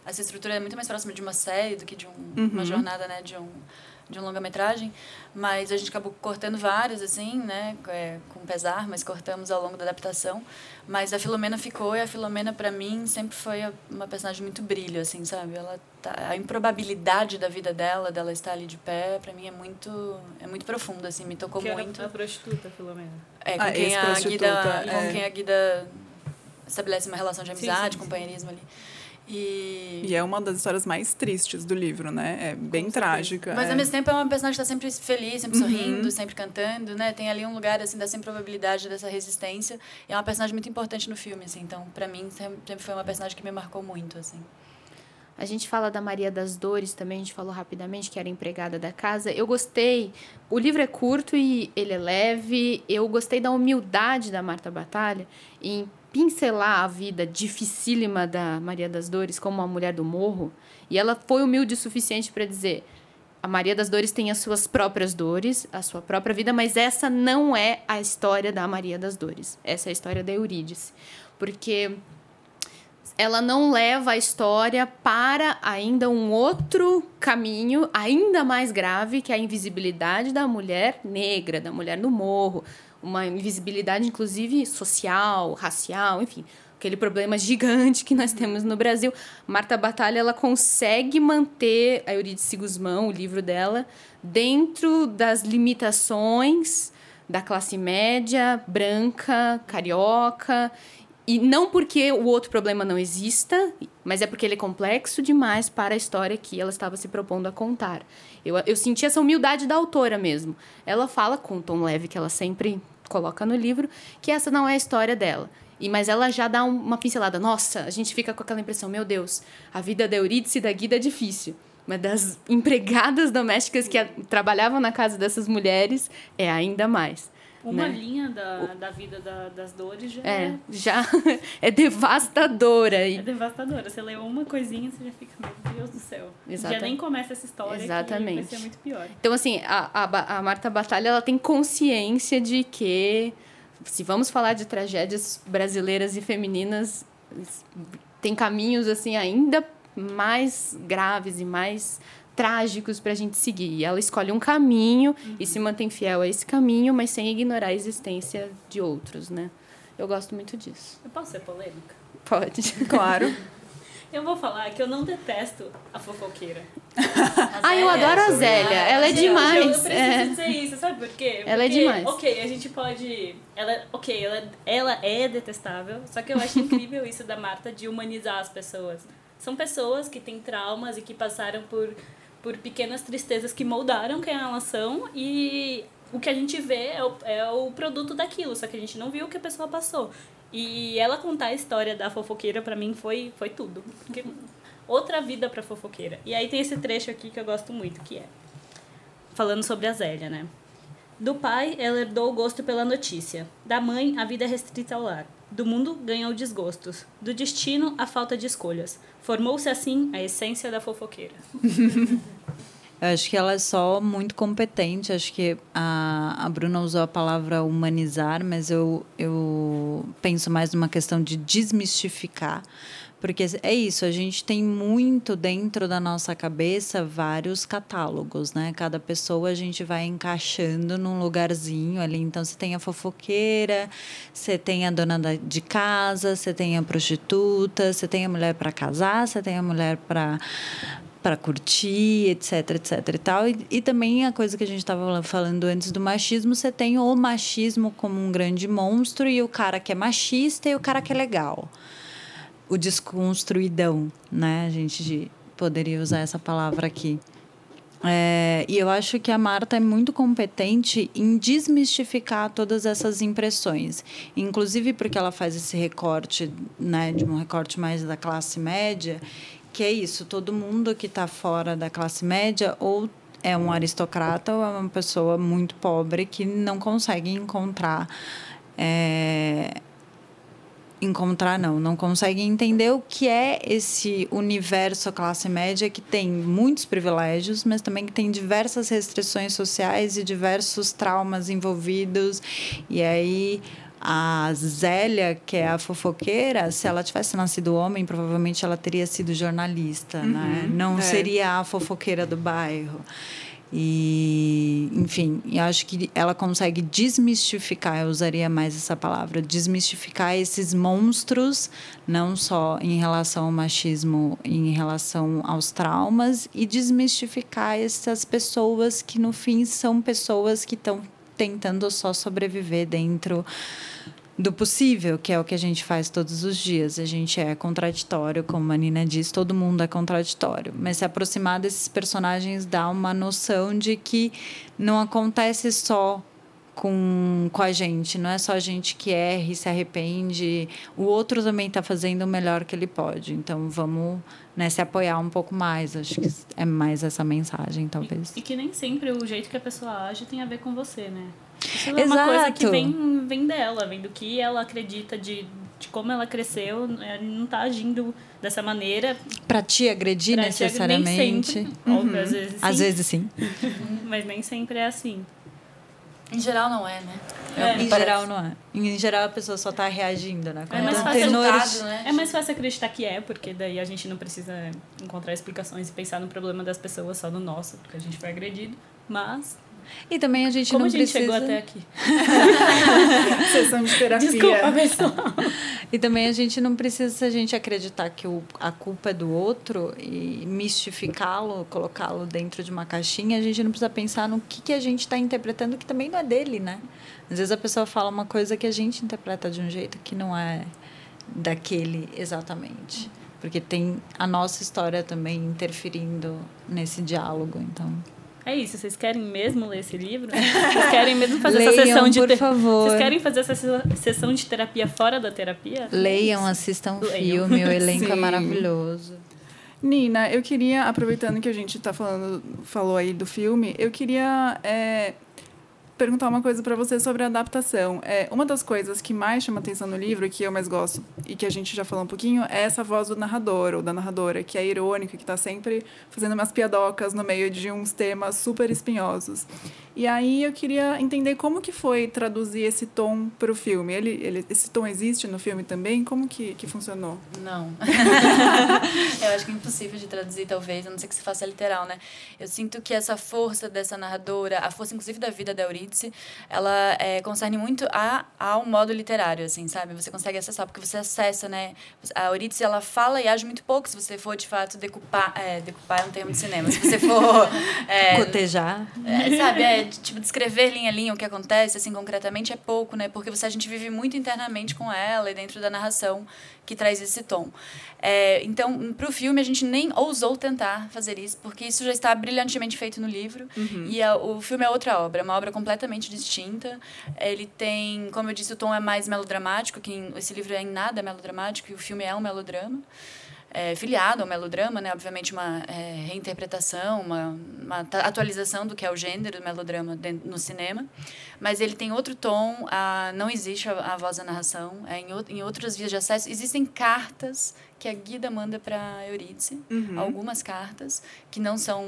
essa estrutura é muito mais próxima de uma série do que de uma jornada, né? De um longa-metragem. Mas a gente acabou cortando vários, assim, né? Com pesar, mas cortamos ao longo da adaptação. Mas a Filomena ficou, e a Filomena, pra mim, sempre foi uma personagem muito brilho, assim, sabe? A improbabilidade da vida dela estar ali de pé, pra mim é muito profundo, assim, me tocou muito. Era a prostituta, Filomena. Com quem a Guida estabelece uma relação de amizade, sim. Companheirismo ali. E é uma das histórias mais tristes do livro, né? É bem trágica. Mas, ao mesmo tempo, é uma personagem que está sempre feliz, sempre sorrindo, sempre cantando, né? Tem ali um lugar, assim, dessa improbabilidade, dessa resistência. E é uma personagem muito importante no filme, assim. Então, para mim, sempre foi uma personagem que me marcou muito, assim. A gente fala da Maria das Dores também, a gente falou rapidamente que era empregada da casa. Eu gostei, o livro é curto e ele é leve, eu gostei da humildade da Marta Batalha em pincelar a vida dificílima da Maria das Dores como uma mulher do morro, e ela foi humilde o suficiente para dizer: a Maria das Dores tem as suas próprias dores, a sua própria vida, mas essa não é a história da Maria das Dores, essa é a história da Eurídice, porque... ela não leva a história para ainda um outro caminho, ainda mais grave, que é a invisibilidade da mulher negra, da mulher no morro. Uma invisibilidade, inclusive, social, racial, enfim. Aquele problema gigante que nós temos no Brasil. Marta Batalha, ela consegue manter a Eurídice Gusmão, o livro dela, dentro das limitações da classe média, branca, carioca... E não porque o outro problema não exista, mas é porque ele é complexo demais para a história que ela estava se propondo a contar. Eu senti essa humildade da autora mesmo. Ela fala, com o tom leve que ela sempre coloca no livro, que essa não é a história dela. Mas ela já dá uma pincelada. Nossa, a gente fica com aquela impressão, meu Deus, a vida da Eurídice e da Guida é difícil. Mas das empregadas domésticas que trabalhavam na casa dessas mulheres, é ainda mais. Uma linha da vida das dores já é devastadora. É devastadora. Você lê uma coisinha, você já fica, meu Deus do céu. Exatamente. Já nem começa essa história. Exatamente. Que vai ser muito pior. Então, assim, a Marta Batalha, ela tem consciência de que, se vamos falar de tragédias brasileiras e femininas, tem caminhos, assim, ainda mais graves e mais... trágicos pra gente seguir. E ela escolhe um caminho e se mantém fiel a esse caminho, mas sem ignorar a existência de outros, né? Eu gosto muito disso. Eu posso ser polêmica? Pode. Claro. Eu vou falar que eu não detesto a fofoqueira. Eu adoro a Zélia. Ela é demais. Eu preciso dizer isso, sabe por quê? Porque, ela é demais. Ok, a gente pode... Ela é detestável, só que eu acho incrível isso da Marta de humanizar as pessoas. São pessoas que têm traumas e que passaram por pequenas tristezas que moldaram quem elas são, e o que a gente vê é o produto daquilo, só que a gente não viu o que a pessoa passou. E ela contar a história da fofoqueira, pra mim, foi tudo. Porque outra vida pra fofoqueira. E aí tem esse trecho aqui que eu gosto muito, que é... falando sobre a Zélia, né? Do pai, ela herdou o gosto pela notícia. Da mãe, a vida é restrita ao lar. Do mundo, ganhou desgostos. Do destino, a falta de escolhas. Formou-se, assim, a essência da fofoqueira. Eu acho que ela é só muito competente. Acho que a Bruna usou a palavra humanizar, mas eu penso mais numa questão de desmistificar. Porque é isso, a gente tem muito dentro da nossa cabeça vários catálogos, né? Cada pessoa a gente vai encaixando num lugarzinho ali. Então, você tem a fofoqueira, você tem a dona de casa, você tem a prostituta, você tem a mulher para casar, você tem a mulher para para curtir, etc, etc e tal. E também a coisa que a gente estava falando antes do machismo, você tem o machismo como um grande monstro e o cara que é machista e o cara que é legal. O desconstruidão, né? A gente poderia usar essa palavra aqui. E eu acho que a Marta é muito competente em desmistificar todas essas impressões, inclusive porque ela faz esse recorte, né, de um recorte mais da classe média, que é isso, todo mundo que está fora da classe média ou é um aristocrata ou é uma pessoa muito pobre que não consegue encontrar... não consegue entender o que é esse universo classe média que tem muitos privilégios, mas também que tem diversas restrições sociais e diversos traumas envolvidos. E aí a Zélia, que é a fofoqueira, se ela tivesse nascido homem, provavelmente ela teria sido jornalista, né? Não seria a fofoqueira do bairro. E, enfim, eu acho que ela consegue desmistificar, eu usaria mais essa palavra, desmistificar esses monstros, não só em relação ao machismo, em relação aos traumas, e desmistificar essas pessoas que, no fim, são pessoas que estão tentando só sobreviver dentro do possível, que é o que a gente faz todos os dias. A gente é contraditório, como a Nina diz, todo mundo é contraditório. Mas se aproximar desses personagens dá uma noção de que não acontece só com a gente, não é só a gente que erra e se arrepende, o outro também está fazendo o melhor que ele pode. Então vamos, né, se apoiar um pouco mais, acho que é mais essa mensagem, talvez. E que nem sempre o jeito que a pessoa age tem a ver com você, né? Isso é uma coisa que vem dela, vem do que ela acredita, de como ela cresceu, ela não está agindo dessa maneira. Para te agredir pra necessariamente. Nem sempre, óbvio, às vezes sim. Às vezes sim. Mas nem sempre é assim. Em geral não é, né? Em geral não é. Em geral a pessoa só está reagindo, né? É mais fácil, né? É mais fácil acreditar que é, porque daí a gente não precisa encontrar explicações e pensar no problema das pessoas, só no nosso, porque a gente foi agredido, mas... E também a gente chegou até aqui. Sessão de terapia. Desculpa, pessoal. E também a gente não precisa, se a gente acreditar que a culpa é do outro e mistificá-lo, colocá-lo dentro de uma caixinha, a gente não precisa pensar no que a gente está interpretando, que também não é dele, né? Às vezes a pessoa fala uma coisa que a gente interpreta de um jeito que não é daquele exatamente. Porque tem a nossa história também interferindo nesse diálogo, então... É isso, vocês querem mesmo ler esse livro? Vocês querem mesmo fazer essa sessão de terapia? Vocês querem fazer essa sessão de terapia fora da terapia? Leiam, assistam o filme, o elenco é maravilhoso. Nina, eu queria, aproveitando que a gente falou aí do filme, eu queria perguntar uma coisa para você sobre a adaptação. Uma das coisas que mais chama atenção no livro, que eu mais gosto e que a gente já falou um pouquinho, é essa voz do narrador ou da narradora, que é irônica, que está sempre fazendo umas piadocas no meio de uns temas super espinhosos. E aí eu queria entender como que foi traduzir esse tom para o filme. Esse tom existe no filme também? Como que funcionou? Não. Eu acho que é impossível de traduzir, talvez, a não ser que se faça literal, né? Eu sinto que essa força dessa narradora, a força, inclusive, da vida da Eurídice, ela concerne muito ao modo literário, assim, sabe? Você consegue acessar, porque você acessa, né? A Eurídice, ela fala e age muito pouco, se você for, de fato, decupar... decupar é um termo de cinema. Se você for... cotejar. Sabe, tipo, descrever linha a linha o que acontece, assim, concretamente, é pouco, né? Porque a gente vive muito internamente com ela e dentro da narração que traz esse tom. Então, pro filme, a gente nem ousou tentar fazer isso, porque isso já está brilhantemente feito no livro. Uhum. E o filme é outra obra, uma obra completamente distinta. Ele tem, como eu disse, o tom é mais melodramático, que esse livro é em nada melodramático, e o filme é um melodrama. Filiado ao melodrama, né? Obviamente uma reinterpretação, uma atualização do que é o gênero do melodrama no cinema, mas ele tem outro tom, não existe a voz da narração, em outras vias de acesso. Existem cartas que a Guida manda para Eurídice, algumas cartas, que não são,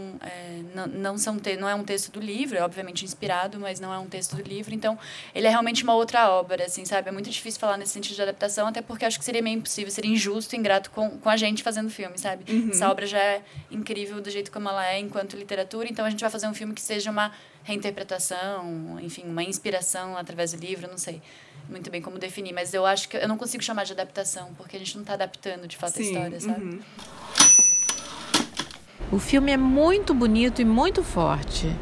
não é um texto do livro, é obviamente inspirado, mas não é um texto do livro, então ele é realmente uma outra obra, assim, sabe? É muito difícil falar nesse sentido de adaptação, até porque acho que seria meio impossível, seria injusto e ingrato com a gente fazendo filme, sabe? Uhum. Essa obra já é incrível do jeito como ela é enquanto literatura, então a gente vai fazer um filme que seja uma reinterpretação, enfim, uma inspiração através do livro, não sei muito bem como definir, mas eu acho que eu não consigo chamar de adaptação, porque a gente não está adaptando de fato a história, sabe? O filme é muito bonito e muito forte.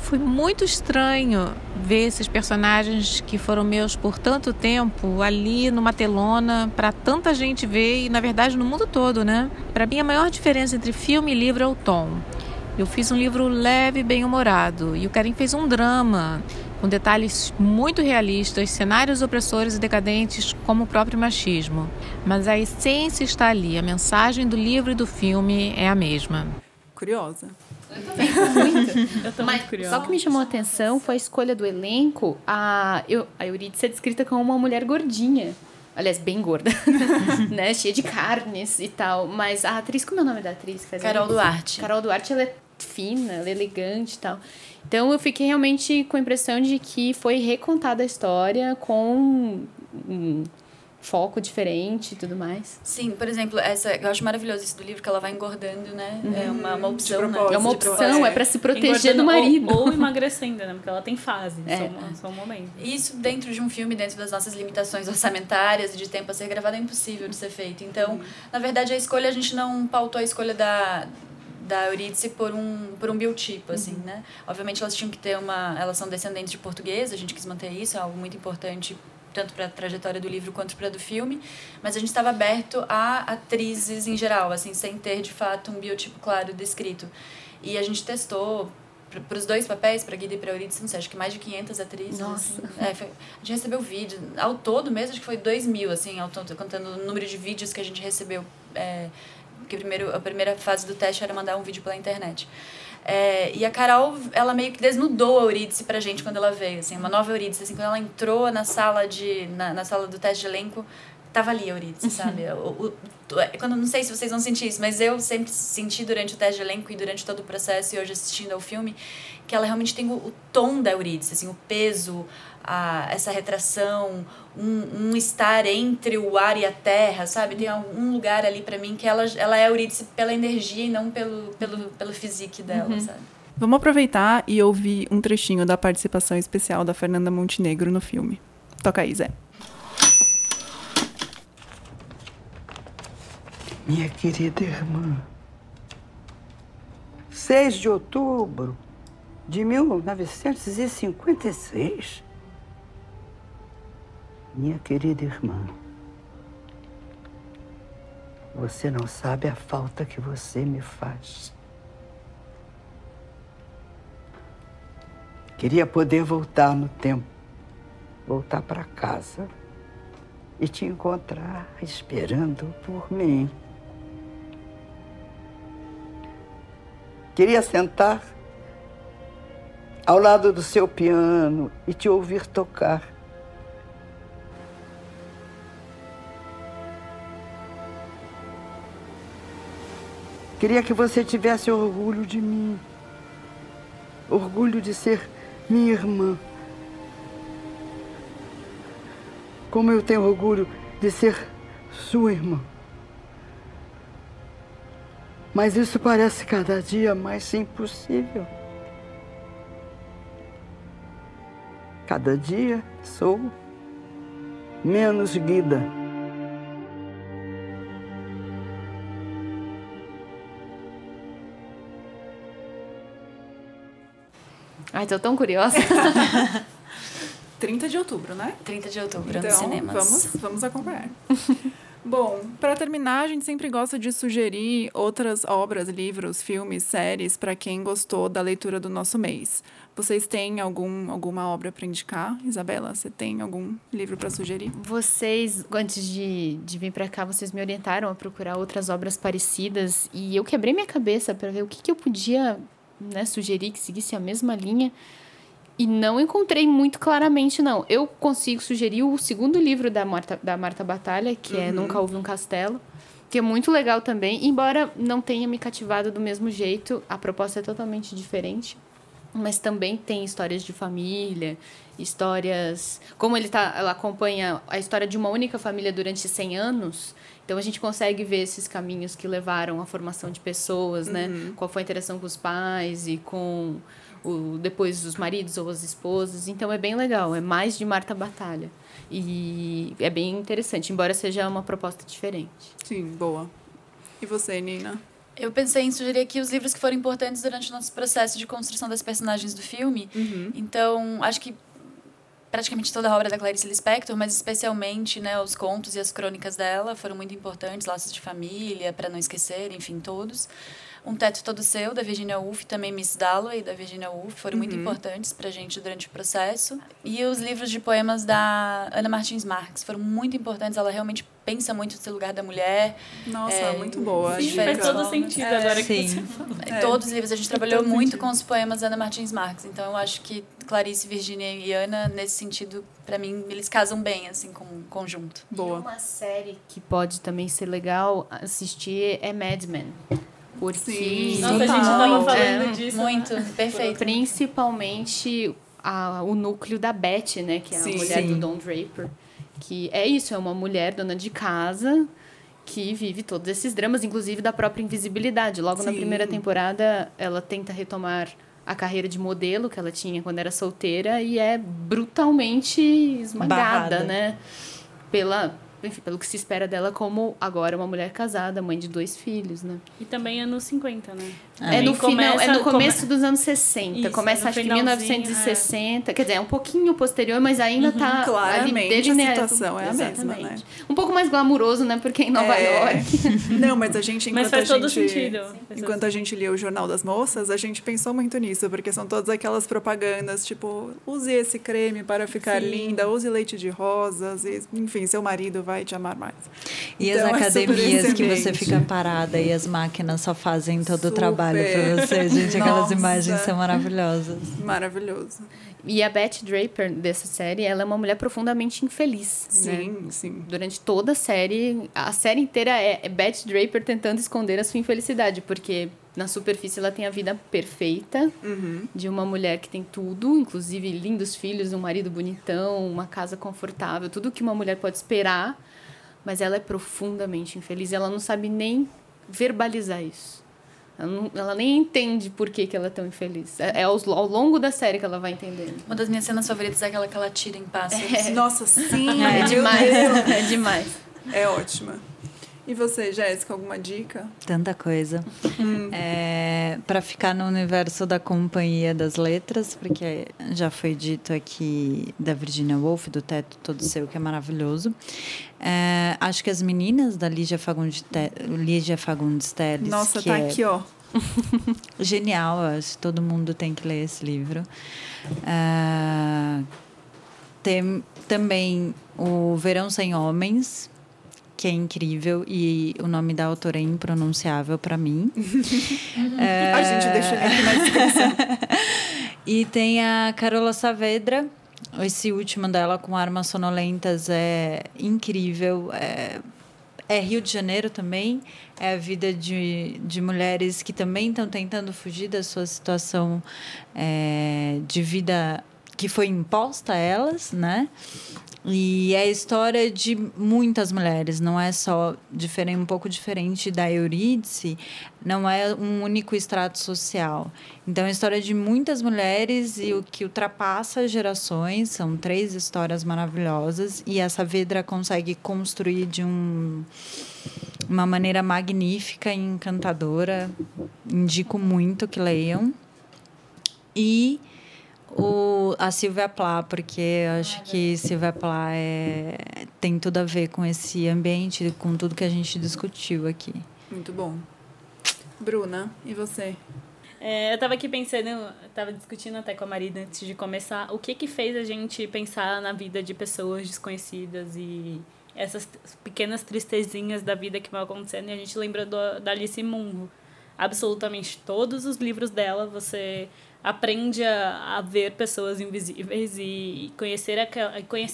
Foi muito estranho ver esses personagens que foram meus por tanto tempo ali numa telona para tanta gente ver e, na verdade, no mundo todo, né? Para mim, a maior diferença entre filme e livro é o tom. Eu fiz um livro leve e bem-humorado e o Karim fez um drama com detalhes muito realistas, cenários opressores e decadentes como o próprio machismo. Mas a essência está ali, a mensagem do livro e do filme é a mesma. Curiosa. Eu também, muito curiosa. Só que me chamou a atenção foi a escolha do elenco. A Eurídice é descrita como uma mulher gordinha. Aliás, bem gorda, né? Cheia de carnes e tal. Mas a atriz, como é o nome da atriz? Carol Duarte. Carol Duarte, ela é fina, ela é elegante e tal. Então eu fiquei realmente com a impressão de que foi recontada a história com um foco diferente e tudo mais. Sim, por exemplo, essa, eu acho maravilhoso isso do livro, que ela vai engordando, né? É uma opção, né? É uma opção, é pra se proteger do marido. Ou emagrecendo, né? Porque ela tem fase, só um momento. Isso dentro de um filme, dentro das nossas limitações orçamentárias, de tempo a ser gravado, é impossível de ser feito. Então, na verdade, a escolha, a gente não pautou a escolha da Eurídice por um biotipo, assim, né? Obviamente, elas tinham que ter elas são descendentes de português, a gente quis manter isso, é algo muito importante, tanto para a trajetória do livro quanto para do filme, mas a gente estava aberto a atrizes em geral, assim, sem ter, de fato, um biotipo claro descrito. E a gente testou para os dois papéis, para Guida e para Eurídice, não sei, acho que mais de 500 atrizes. Nossa! Assim. Foi, a gente recebeu vídeo, ao todo mesmo, acho que foi 2.000, assim, ao todo, contando o número de vídeos que a gente recebeu, porque a primeira fase do teste era mandar um vídeo pela internet. E a Carol, ela meio que desnudou a Eurídice pra gente quando ela veio, assim, uma nova Eurídice, assim, quando ela entrou na sala do teste de elenco, tava ali a Eurídice, sabe? Quando, não sei se vocês vão sentir isso, mas eu sempre senti durante o teste de elenco e durante todo o processo, e hoje assistindo ao filme, que ela realmente tem o tom da Eurídice, assim, o peso, essa retração, um estar entre o ar e a terra, sabe? Tem um lugar ali pra mim que ela é Eurídice pela energia e não pelo físico dela, sabe? Vamos aproveitar e ouvir um trechinho da participação especial da Fernanda Montenegro no filme. Toca aí, Zé. Minha querida irmã, 6 de outubro de 1956... Minha querida irmã, você não sabe a falta que você me faz. Queria poder voltar no tempo, voltar para casa e te encontrar esperando por mim. Queria sentar ao lado do seu piano e te ouvir tocar. Queria que você tivesse orgulho de mim, orgulho de ser minha irmã. Como eu tenho orgulho de ser sua irmã. Mas isso parece cada dia mais impossível. Cada dia sou menos Guida. Ai, tô tão curiosa. 30 de outubro, né? 30 de outubro, então, nos cinemas. Vamos acompanhar. Bom, para terminar, a gente sempre gosta de sugerir outras obras, livros, filmes, séries para quem gostou da leitura do nosso mês. Vocês têm alguma obra para indicar? Isabela, você tem algum livro para sugerir? Vocês, antes de vir para cá, vocês me orientaram a procurar outras obras parecidas e eu quebrei minha cabeça para ver o que eu podia... Né, sugeri que seguisse a mesma linha e não encontrei muito claramente, não. Eu consigo sugerir o segundo livro da Marta Batalha, que é Nunca Houve um Castelo, que é muito legal também, embora não tenha me cativado do mesmo jeito, a proposta é totalmente diferente, mas também tem histórias de família, histórias... Como ela acompanha a história de uma única família durante 100 anos... Então, a gente consegue ver esses caminhos que levaram à formação de pessoas, né? Qual foi a interação com os pais e com depois os maridos ou as esposas. Então, é bem legal. É mais de Marta Batalha. E é bem interessante, embora seja uma proposta diferente. Sim, boa. E você, Nina? Eu pensei em sugerir aqui os livros que foram importantes durante o nosso processo de construção das personagens do filme. Uhum. Então, acho que praticamente toda a obra da Clarice Lispector, mas especialmente, né, os contos e as crônicas dela foram muito importantes, Laços de Família, Para Não Esquecer, enfim, todos. Um Teto Todo Seu, da Virginia Woolf, também Miss Dalloway, da Virginia Woolf, foram muito importantes pra gente durante o processo. E os livros de poemas da Ana Martins Marques foram muito importantes, ela realmente pensa muito no lugar da mulher. Nossa, muito boa. Sim, faz todo sentido agora que você falou. Todos os livros, a gente trabalhou muito sentido com os poemas da Ana Martins Marques, então eu acho que Clarice, Virginia e Ana, nesse sentido, pra mim, eles casam bem, assim, com um conjunto. Boa. E uma série que pode também ser legal assistir é Mad Men. Porque... Sim. Nossa, a gente estava falando disso. Muito, né? Perfeito. Principalmente o núcleo da Betty, né? Que é a mulher do Don Draper. Que é isso, é uma mulher dona de casa que vive todos esses dramas, inclusive da própria invisibilidade. Logo na primeira temporada, ela tenta retomar a carreira de modelo que ela tinha quando era solteira e é brutalmente esmagada, né? Enfim, pelo que se espera dela como agora uma mulher casada, mãe de 2 filhos, né? E também é nos 50, né? É no começo dos anos 60. Isso, começa, acho que em 1960. Quer dizer, é um pouquinho posterior, mas ainda tá... Claramente, ali, desde a situação é a mesma, né? Um pouco mais glamuroso, né? Porque em Nova York... Não, mas a gente... Mas faz todo sentido. Enquanto a gente lia o Jornal das Moças, a gente pensou muito nisso, porque são todas aquelas propagandas, tipo, use esse creme para ficar linda, use leite de rosas, e, enfim, seu marido vai te amar mais. E então, as academias que você fica parada e as máquinas só fazem todo o trabalho para você, gente. Aquelas imagens são maravilhosas. Maravilhoso. E a Betty Draper dessa série, ela é uma mulher profundamente infeliz. Sim, né? Sim. Durante toda a série inteira é Betty Draper tentando esconder a sua infelicidade, porque na superfície ela tem a vida perfeita de uma mulher que tem tudo, inclusive lindos filhos, um marido bonitão, uma casa confortável, tudo que uma mulher pode esperar, mas ela é profundamente infeliz e ela não sabe nem verbalizar isso. Ela nem entende por que ela é tão infeliz. É ao longo da série que ela vai entendendo. Uma das minhas cenas favoritas é aquela que ela tira em pássaros. Nossa, sim! É demais, é demais. É ótima. E você, Jéssica, alguma dica? Tanta coisa. Para ficar no universo da Companhia das Letras, porque já foi dito aqui da Virginia Woolf, do Teto Todo Seu, que é maravilhoso. Acho que As Meninas, da Lígia Fagundes Telles. Nossa, tá aqui, ó. Genial, acho que todo mundo tem que ler esse livro. Tem também O Verão Sem Homens, que é incrível, e o nome da autora é impronunciável para mim. A gente deixa o link na descrição. E tem a Carola Saavedra, esse último dela com Armas Sonolentas é incrível. É Rio de Janeiro também, é a vida de mulheres que também estão tentando fugir da sua situação de vida que foi imposta a elas, né? E é a história de muitas mulheres, não é só um pouco diferente da Eurídice, não é um único extrato social. Então, é a história de muitas mulheres e o que ultrapassa gerações, são 3 histórias maravilhosas, e a Saavedra consegue construir de uma maneira magnífica e encantadora. Indico muito que leiam. E... a Silvia Plá, porque eu acho que Silvia Plá tem tudo a ver com esse ambiente, com tudo que a gente discutiu aqui. Muito bom. Bruna, e você? Eu estava aqui pensando, estava discutindo até com a Marina antes de começar, o que fez a gente pensar na vida de pessoas desconhecidas e essas pequenas tristezinhas da vida que vão acontecendo, e a gente lembrou da Alice Munro. Absolutamente todos os livros dela, você aprende a ver pessoas invisíveis e conhecer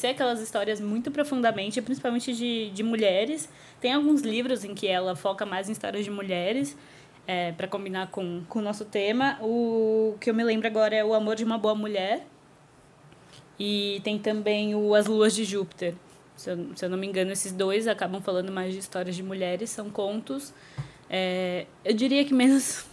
aquelas histórias muito profundamente, principalmente de mulheres. Tem alguns livros em que ela foca mais em histórias de mulheres, para combinar com o nosso tema. O que eu me lembro agora é O Amor de uma Boa Mulher, e tem também o As Luas de Júpiter. Se eu não me engano, esses 2 acabam falando mais de histórias de mulheres, são contos. Eu diria que menos...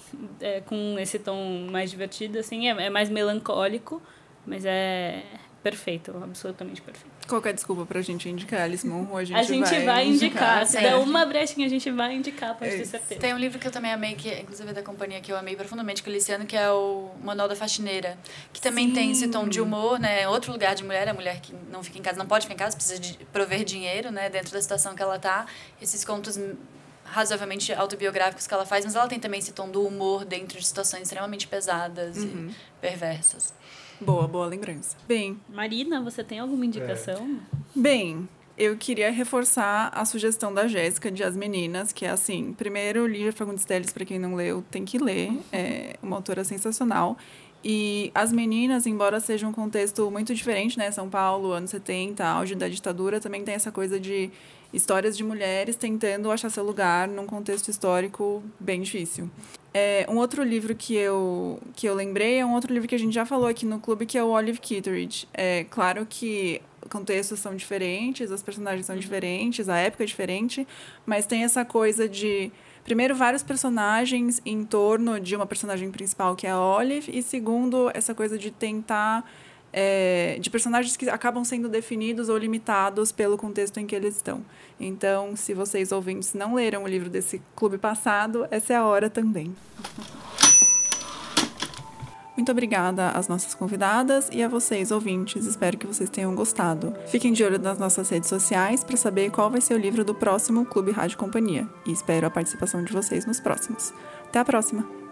com esse tom mais divertido, assim, é mais melancólico, mas é perfeito, absolutamente perfeito. Qualquer desculpa pra gente indicar Alice Munro, a gente vai indicar. Se der uma brechinha, a gente vai indicar, pode ter certeza. Tem um livro que eu também amei, que inclusive é da companhia, que eu amei profundamente, que eu li esse ano, que é o Manual da Faxineira, que também tem esse tom de humor, né? Outro lugar de mulher, a mulher que não fica em casa, não pode ficar em casa, precisa de prover dinheiro, né? Dentro da situação que ela tá. Esses contos razoavelmente autobiográficos que ela faz, mas ela tem também esse tom do humor dentro de situações extremamente pesadas e perversas. Boa lembrança. Bem, Marina, você tem alguma indicação? Bem, eu queria reforçar a sugestão da Jéssica de As Meninas, que é assim, primeiro, Lígia Fagundes Telles, para quem não leu, tem que ler, é uma autora sensacional. E As Meninas, embora seja um contexto muito diferente, né, São Paulo, anos 70, auge da ditadura, também tem essa coisa de histórias de mulheres tentando achar seu lugar num contexto histórico bem difícil. Um outro livro que eu lembrei é um outro livro que a gente já falou aqui no clube, que é o Olive Kitteridge. É claro que contextos são diferentes, as personagens são diferentes, a época é diferente, mas tem essa coisa de... Primeiro, vários personagens em torno de uma personagem principal, que é a Olive. E segundo, essa coisa de tentar... de personagens que acabam sendo definidos ou limitados pelo contexto em que eles estão. Então, se vocês ouvintes não leram o livro desse clube passado, essa é a hora também. Muito obrigada às nossas convidadas e a vocês, ouvintes. Espero que vocês tenham gostado. Fiquem de olho nas nossas redes sociais para saber qual vai ser o livro do próximo Clube Rádio Companhia. E espero a participação de vocês nos próximos. Até a próxima!